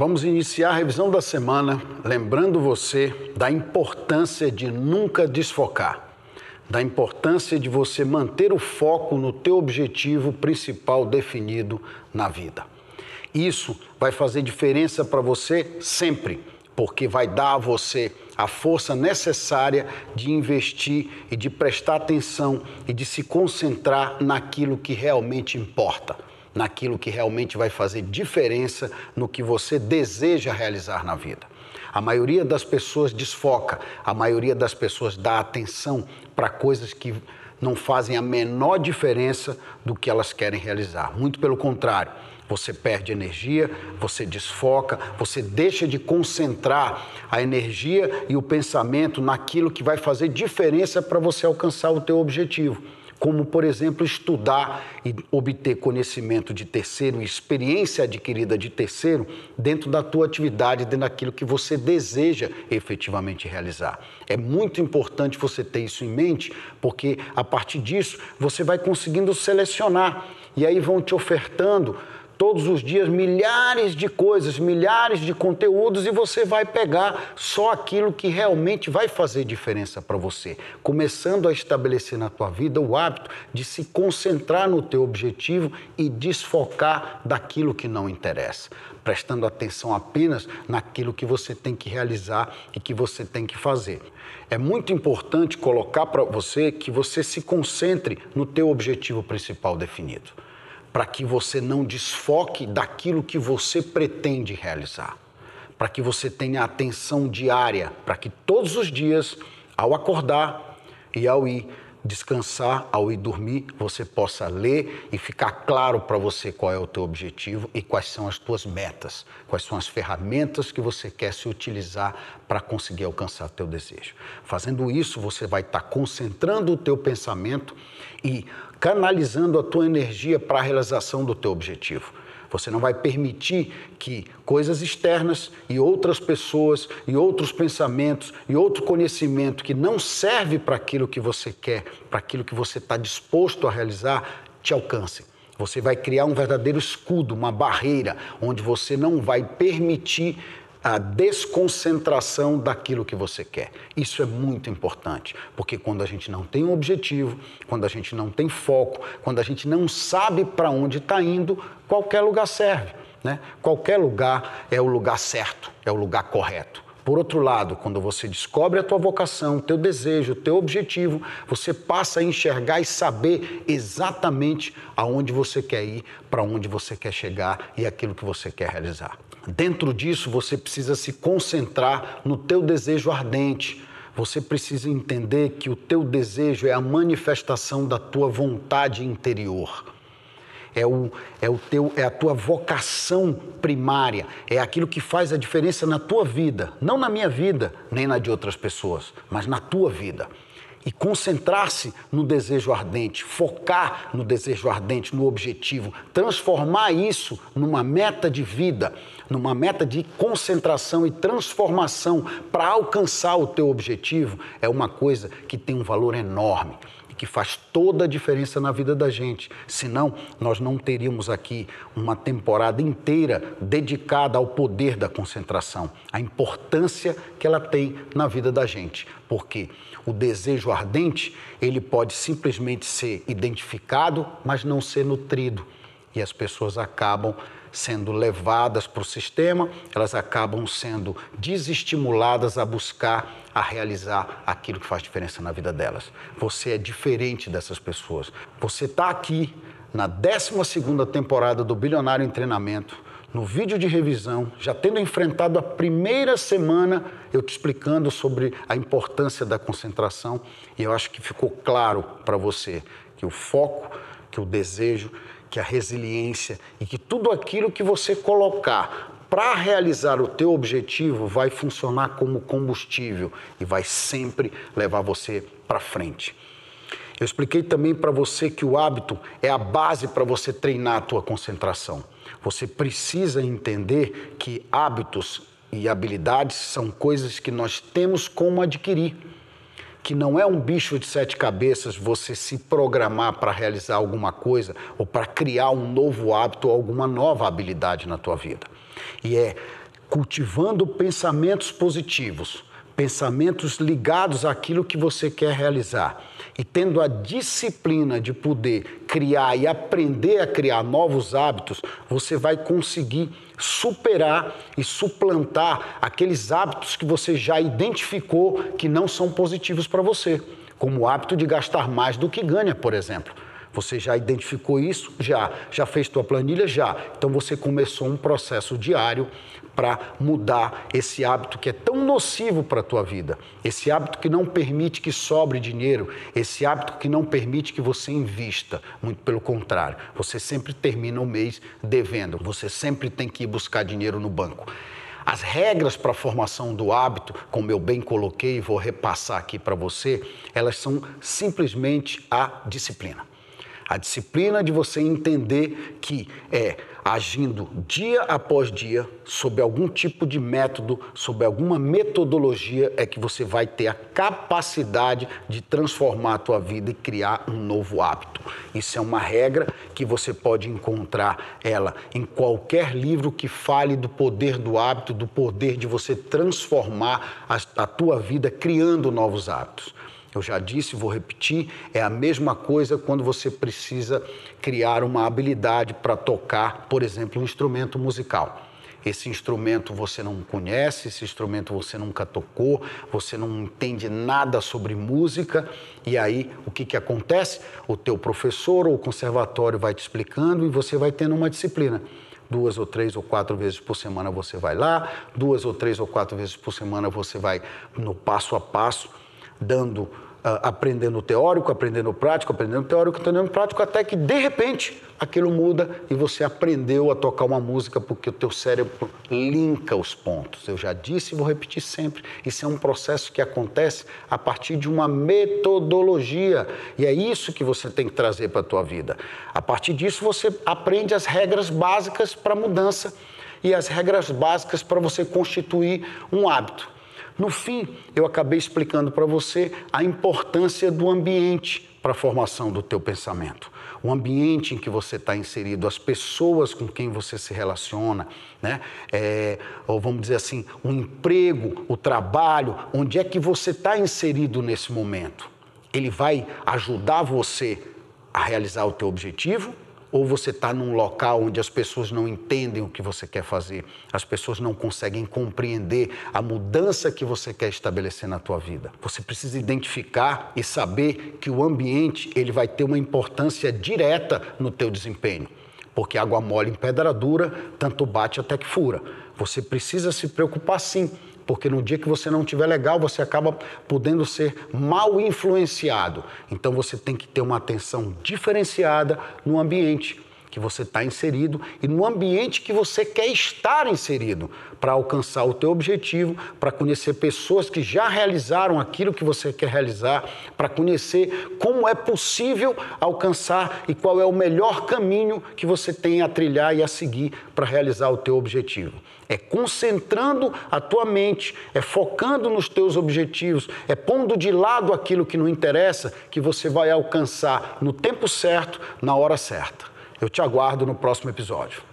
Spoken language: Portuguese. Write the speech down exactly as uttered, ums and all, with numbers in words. Vamos iniciar a revisão da semana lembrando você da importância de nunca desfocar, da importância de você manter o foco no teu objetivo principal definido na vida. Isso vai fazer diferença para você sempre, porque vai dar a você a força necessária de investir e de prestar atenção e de se concentrar naquilo que realmente importa, naquilo que realmente vai fazer diferença no que você deseja realizar na vida. A maioria das pessoas desfoca, a maioria das pessoas dá atenção para coisas que não fazem a menor diferença do que elas querem realizar. Muito pelo contrário, você perde energia, você desfoca, você deixa de concentrar a energia e o pensamento naquilo que vai fazer diferença para você alcançar o teu objetivo. Como, por exemplo, estudar e obter conhecimento de terceiro e experiência adquirida de terceiro dentro da tua atividade, dentro daquilo que você deseja efetivamente realizar. É muito importante você ter isso em mente, porque a partir disso você vai conseguindo selecionar e aí vão te ofertando todos os dias milhares de coisas, milhares de conteúdos e você vai pegar só aquilo que realmente vai fazer diferença para você, começando a estabelecer na tua vida o hábito de se concentrar no teu objetivo e desfocar daquilo que não interessa, prestando atenção apenas naquilo que você tem que realizar e que você tem que fazer. É muito importante colocar para você que você se concentre no teu objetivo principal definido, para que você não desfoque daquilo que você pretende realizar, para que você tenha atenção diária, para que todos os dias, ao acordar e ao ir descansar, ao ir dormir, você possa ler e ficar claro para você qual é o teu objetivo e quais são as tuas metas, quais são as ferramentas que você quer se utilizar para conseguir alcançar o teu desejo. Fazendo isso, você vai estar concentrando o teu pensamento e canalizando a tua energia para a realização do teu objetivo. Você não vai permitir que coisas externas e outras pessoas e outros pensamentos e outro conhecimento que não serve para aquilo que você quer, para aquilo que você está disposto a realizar, te alcance. Você vai criar um verdadeiro escudo, uma barreira, onde você não vai permitir a desconcentração daquilo que você quer. Isso é muito importante, porque quando a gente não tem um objetivo, quando a gente não tem foco, quando a gente não sabe para onde está indo, qualquer lugar serve, né? Qualquer lugar é o lugar certo, é o lugar correto. Por outro lado, quando você descobre a tua vocação, o teu desejo, o teu objetivo, você passa a enxergar e saber exatamente aonde você quer ir, para onde você quer chegar e aquilo que você quer realizar. Dentro disso, você precisa se concentrar no teu desejo ardente. Você precisa entender que o teu desejo é a manifestação da tua vontade interior. É, o, é, o teu, é a tua vocação primária, é aquilo que faz a diferença na tua vida, não na minha vida, nem na de outras pessoas, mas na tua vida. E concentrar-se no desejo ardente, focar no desejo ardente, no objetivo, transformar isso numa meta de vida, numa meta de concentração e transformação para alcançar o teu objetivo, é uma coisa que tem um valor enorme, que faz toda a diferença na vida da gente. Senão, nós não teríamos aqui uma temporada inteira dedicada ao poder da concentração, à importância que ela tem na vida da gente. Porque o desejo ardente, ele pode simplesmente ser identificado, mas não ser nutrido. E as pessoas acabam sendo levadas para o sistema, elas acabam sendo desestimuladas a buscar, a realizar aquilo que faz diferença na vida delas. Você é diferente dessas pessoas. Você está aqui na décima segunda temporada do Bilionário em Treinamento, no vídeo de revisão, já tendo enfrentado a primeira semana, eu te explicando sobre a importância da concentração, e eu acho que ficou claro para você que o foco, que o desejo, que a resiliência e que tudo aquilo que você colocar para realizar o teu objetivo vai funcionar como combustível e vai sempre levar você para frente. Eu expliquei também para você que o hábito é a base para você treinar a tua concentração. Você precisa entender que hábitos e habilidades são coisas que nós temos como adquirir, que não é um bicho de sete cabeças você se programar para realizar alguma coisa ou para criar um novo hábito ou alguma nova habilidade na tua vida. E é cultivando pensamentos positivos, pensamentos ligados àquilo que você quer realizar e tendo a disciplina de poder criar e aprender a criar novos hábitos, você vai conseguir superar e suplantar aqueles hábitos que você já identificou que não são positivos para você, como o hábito de gastar mais do que ganha, por exemplo. Você já identificou isso? Já. Já fez tua planilha? Já. Então você começou um processo diário para mudar esse hábito que é tão nocivo para a tua vida, esse hábito que não permite que sobre dinheiro, esse hábito que não permite que você invista, muito pelo contrário, você sempre termina o mês devendo, você sempre tem que ir buscar dinheiro no banco. As regras para a formação do hábito, como eu bem coloquei e vou repassar aqui para você, elas são simplesmente a disciplina. A disciplina de você entender que é agindo dia após dia, sob algum tipo de método, sob alguma metodologia, é que você vai ter a capacidade de transformar a tua vida e criar um novo hábito. Isso é uma regra que você pode encontrar ela em qualquer livro que fale do poder do hábito, do poder de você transformar a, a tua vida criando novos hábitos. Eu já disse, vou repetir, é a mesma coisa quando você precisa criar uma habilidade para tocar, por exemplo, um instrumento musical. Esse instrumento você não conhece, esse instrumento você nunca tocou, você não entende nada sobre música e aí o que que acontece? O teu professor ou o conservatório vai te explicando e você vai tendo uma disciplina. Duas ou três ou quatro vezes por semana você vai lá, duas ou três ou quatro vezes por semana você vai no passo a passo, dando, uh, aprendendo teórico, aprendendo prático, aprendendo teórico, aprendendo prático, até que, de repente, aquilo muda e você aprendeu a tocar uma música porque o teu cérebro linka os pontos. Eu já disse e vou repetir sempre, isso é um processo que acontece a partir de uma metodologia e é isso que você tem que trazer para a tua vida. A partir disso, você aprende as regras básicas para mudança e as regras básicas para você constituir um hábito. No fim, eu acabei explicando para você a importância do ambiente para a formação do teu pensamento. O ambiente em que você está inserido, as pessoas com quem você se relaciona, né? É, ou vamos dizer assim, o emprego, o trabalho, onde é que você está inserido nesse momento? Ele vai ajudar você a realizar o teu objetivo? Ou você está num local onde as pessoas não entendem o que você quer fazer, as pessoas não conseguem compreender a mudança que você quer estabelecer na tua vida. Você precisa identificar e saber que o ambiente ele vai ter uma importância direta no teu desempenho, porque água mole em pedra dura, tanto bate até que fura. Você precisa se preocupar sim, porque no dia que você não estiver legal, você acaba podendo ser mal influenciado. Então, você tem que ter uma atenção diferenciada no ambiente que você está inserido e no ambiente que você quer estar inserido para alcançar o teu objetivo, para conhecer pessoas que já realizaram aquilo que você quer realizar, para conhecer como é possível alcançar e qual é o melhor caminho que você tem a trilhar e a seguir para realizar o teu objetivo. É concentrando a tua mente, é focando nos teus objetivos, é pondo de lado aquilo que não interessa, que você vai alcançar no tempo certo, na hora certa. Eu te aguardo no próximo episódio.